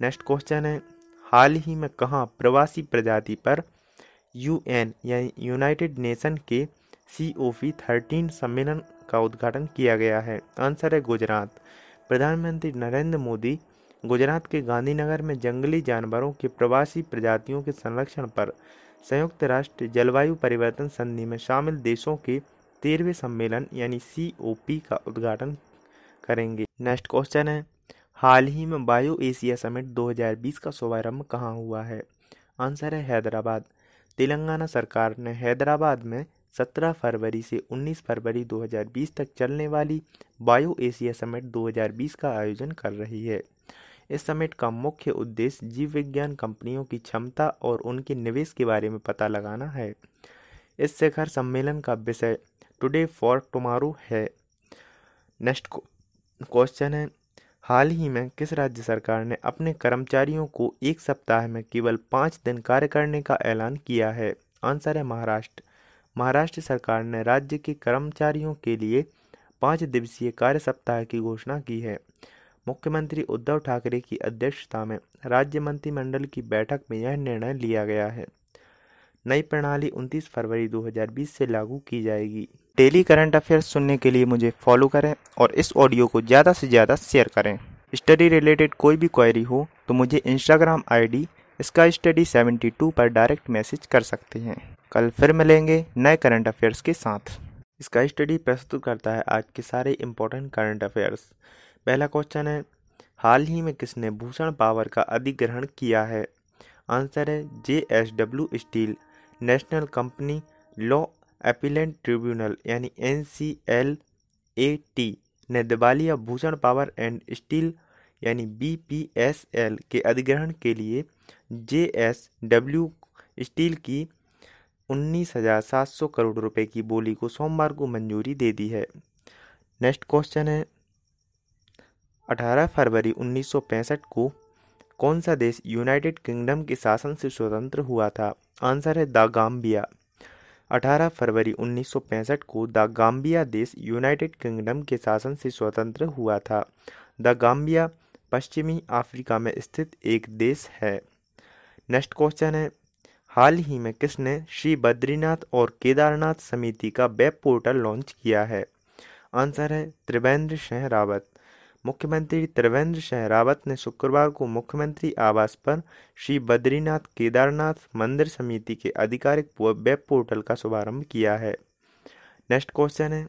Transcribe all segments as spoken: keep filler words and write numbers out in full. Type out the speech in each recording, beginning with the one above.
Next question है, हाल ही में कहाँ प्रवासी प्रजाति पर यूएन यानी यूनाइटेड नेशन के सीओपी थर्टीन सम्मेलन का उद्घाटन किया गया है? आंसर है गुजरात। प्रधानमंत्री नरेंद्र मोदी गुजरात के गांधीनगर में जंगली जानवरों के प्रवासी प्रजातियों के संरक्षण पर संयुक्त राष्ट्र जलवायु परिवर्तन संधि में शामिल देशों के तेरहवें सम्मेलन यानी सीओपी का उद्घाटन करेंगे। नेक्स्ट क्वेश्चन है, हाल ही में बायो एशिया समिट दो हज़ार बीस का शुभारंभ कहाँ हुआ है? आंसर है हैदराबाद। तेलंगाना सरकार ने हैदराबाद में सत्रह फरवरी से उन्नीस फरवरी दो हज़ार बीस तक चलने वाली बायो एशिया समिट दो हज़ार बीस का आयोजन कर रही है। इस समिट का मुख्य उद्देश्य जीव विज्ञान कंपनियों की क्षमता और उनके निवेश के बारे में पता लगाना है। इस शिखर सम्मेलन का विषय टुडे फॉर टुमारो है। नेक्स्ट क्वेश्चन है, हाल ही में किस राज्य सरकार ने अपने कर्मचारियों को एक सप्ताह में केवल पाँच दिन कार्य करने का ऐलान किया है? आंसर है महाराष्ट्र। महाराष्ट्र सरकार ने राज्य के कर्मचारियों के लिए पाँच दिवसीय कार्य सप्ताह की घोषणा की है। मुख्यमंत्री उद्धव ठाकरे की अध्यक्षता में राज्य मंत्रिमंडल की बैठक में यह निर्णय लिया गया है। नई प्रणाली उनतीस फरवरी दो हज़ार बीस से लागू की जाएगी। डेली करंट अफेयर्स सुनने के लिए मुझे फॉलो करें और इस ऑडियो को ज़्यादा से ज़्यादा शेयर करें। स्टडी रिलेटेड कोई भी क्वेरी हो तो मुझे इंस्टाग्राम आईडी इसका स्टडी सेवेंटी टू पर डायरेक्ट मैसेज कर सकते हैं। कल फिर मिलेंगे नए करंट अफेयर्स के साथ। इसका स्टडी प्रस्तुत करता है आज के सारे इम्पोर्टेंट करंट अफेयर्स। पहला क्वेश्चन है, हाल ही में किसने भूषण पावर का अधिग्रहण किया है? आंसर है J S W steel. National company law appellate tribunal यानी N C L A T ने दिवालिया भूषण पावर एंड स्टील यानी बी पी एस एल के अधिग्रहण के लिए जे एस डब्ल्यू स्टील की उन्नीस हजार सात सौ करोड़ रुपए की बोली को सोमवार को मंजूरी दे दी है। नेक्स्ट क्वेश्चन है, अठारह फरवरी उन्नीस सौ पैंसठ को कौन सा देश यूनाइटेड किंगडम के शासन से स्वतंत्र हुआ था? आंसर है द गांबिया। अठारह फरवरी उन्नीस सौ पैंसठ को द गांबिया देश यूनाइटेड किंगडम के शासन से स्वतंत्र हुआ था। द गांबिया पश्चिमी अफ्रीका में स्थित एक देश है। नेक्स्ट क्वेश्चन है, हाल ही में किसने श्री बद्रीनाथ और केदारनाथ समिति का वेब पोर्टल लॉन्च किया है? आंसर है त्रिवेंद्र सिंह रावत। मुख्यमंत्री त्रिवेंद्र सिंह रावत ने शुक्रवार को मुख्यमंत्री आवास पर श्री बद्रीनाथ केदारनाथ मंदिर समिति के आधिकारिक वेब पोर्टल का शुभारंभ किया है। नेक्स्ट क्वेश्चन है,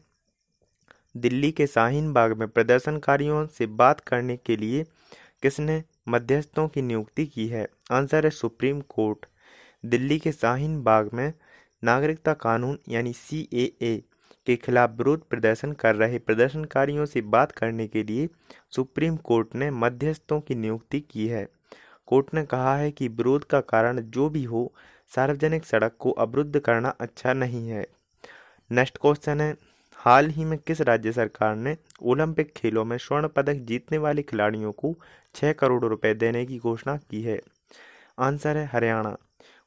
दिल्ली के शाहीन बाग में प्रदर्शनकारियों से बात करने के लिए किसने मध्यस्थों की नियुक्ति की है? आंसर है सुप्रीम कोर्ट। दिल्ली के शाहीन बाग में नागरिकता कानून यानी सी ए ए के खिलाफ विरोध प्रदर्शन कर रहे प्रदर्शनकारियों से बात करने के लिए सुप्रीम कोर्ट ने मध्यस्थों की नियुक्ति की है। कोर्ट ने कहा है कि विरोध का कारण जो भी हो, सार्वजनिक सड़क को अवरुद्ध करना अच्छा नहीं है। नेक्स्ट क्वेश्चन है, हाल ही में किस राज्य सरकार ने ओलंपिक खेलों में स्वर्ण पदक जीतने वाले खिलाड़ियों को छः करोड़ रुपए देने की घोषणा की है? आंसर है हरियाणा।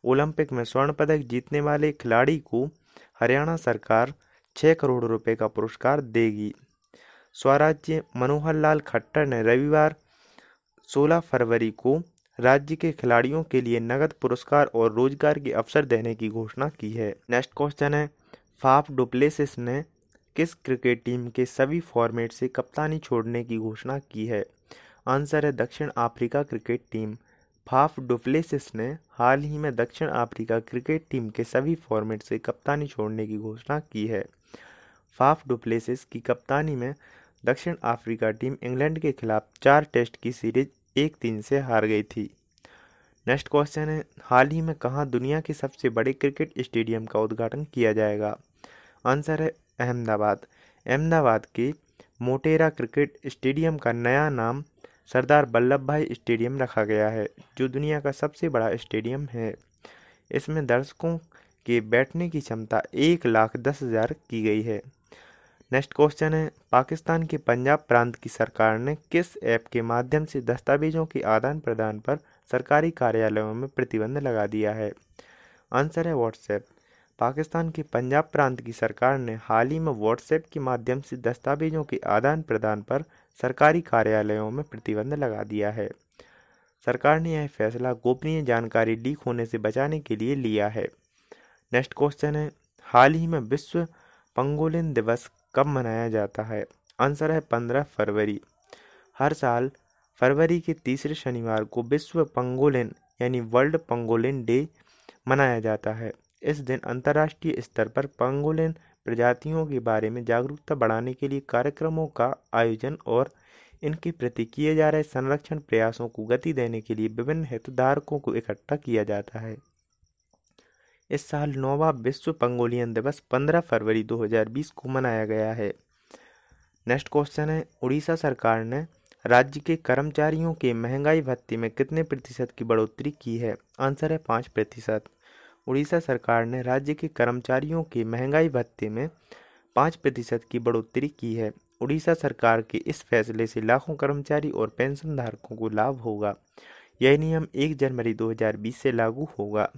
ओलंपिक में स्वर्ण पदक जीतने वाले खिलाड़ी को हरियाणा सरकार छः करोड़ रुपए का पुरस्कार देगी। स्वराज्य मनोहरलाल खट्टर ने रविवार सोलह फरवरी को राज्य के खिलाड़ियों के लिए नगद पुरस्कार और रोजगार के अवसर देने की घोषणा की है। नेक्स्ट क्वेश्चन है, फाफ डुप्लेसिस ने किस क्रिकेट टीम के सभी फॉर्मेट से कप्तानी छोड़ने की घोषणा की है? आंसर है दक्षिण Africa cricket team. Faf du Plessis ने हाल ही में दक्षिण अफ्रीका क्रिकेट टीम के सभी फॉर्मेट से कप्तानी छोड़ने की घोषणा की है। फाफ डुप्लेसिस की कप्तानी में दक्षिण अफ्रीका टीम इंग्लैंड के खिलाफ चार टेस्ट की सीरीज एक तीन से हार गई थी। नेक्स्ट क्वेश्चन है, हाल ही में कहाँ दुनिया के सबसे बड़े क्रिकेट स्टेडियम का उद्घाटन किया जाएगा? आंसर है अहमदाबाद। अहमदाबाद के मोटेरा क्रिकेट स्टेडियम का नया नाम सरदार वल्लभ भाई स्टेडियम रखा गया है, जो दुनिया का सबसे बड़ा स्टेडियम है। इसमें दर्शकों के बैठने की क्षमता एक लाख दस हज़ार की गई है। नेक्स्ट क्वेश्चन है, पाकिस्तान के पंजाब प्रांत की सरकार ने किस ऐप के माध्यम से दस्तावेजों के आदान प्रदान पर सरकारी कार्यालयों में प्रतिबंध लगा दिया है? आंसर है व्हाट्सएप। पाकिस्तान के पंजाब प्रांत की सरकार ने हाल ही में व्हाट्सएप के माध्यम से दस्तावेजों के आदान प्रदान पर सरकारी कार्यालयों में प्रतिबंध लगा दिया है। सरकार ने यह फैसला गोपनीय जानकारी लीक होने से बचाने के लिए लिया है। नेक्स्ट क्वेश्चन है, हाल ही में विश्व पंगोलिन दिवस कब मनाया जाता है? आंसर है पंद्रह फरवरी। हर साल फरवरी के तीसरे शनिवार को विश्व पंगोलिन यानी वर्ल्ड पंगोलिन डे मनाया जाता है। इस दिन अंतर्राष्ट्रीय स्तर पर पंगोलिन प्रजातियों के बारे में जागरूकता बढ़ाने के लिए कार्यक्रमों का आयोजन और इनके प्रति किए जा रहे संरक्षण प्रयासों को गति देने के लिए विभिन्न हितधारकों को इकट्ठा किया जाता है। इस साल नौवां विश्व पंगोलियन दिवस पंद्रह फरवरी दो हज़ार बीस को मनाया गया है। नेक्स्ट क्वेश्चन है, उड़ीसा सरकार ने राज्य के कर्मचारियों के महंगाई भत्ते में कितने प्रतिशत की बढ़ोतरी की है? आंसर है पाँच प्रतिशत। उड़ीसा सरकार ने राज्य के कर्मचारियों के महंगाई भत्ते में पाँच प्रतिशत की बढ़ोतरी की है। उड़ीसा सरकार के इस फैसले से लाखों कर्मचारी और पेंशनधारकों को लाभ होगा। यह नियम एक जनवरी दो हज़ार बीस से लागू होगा।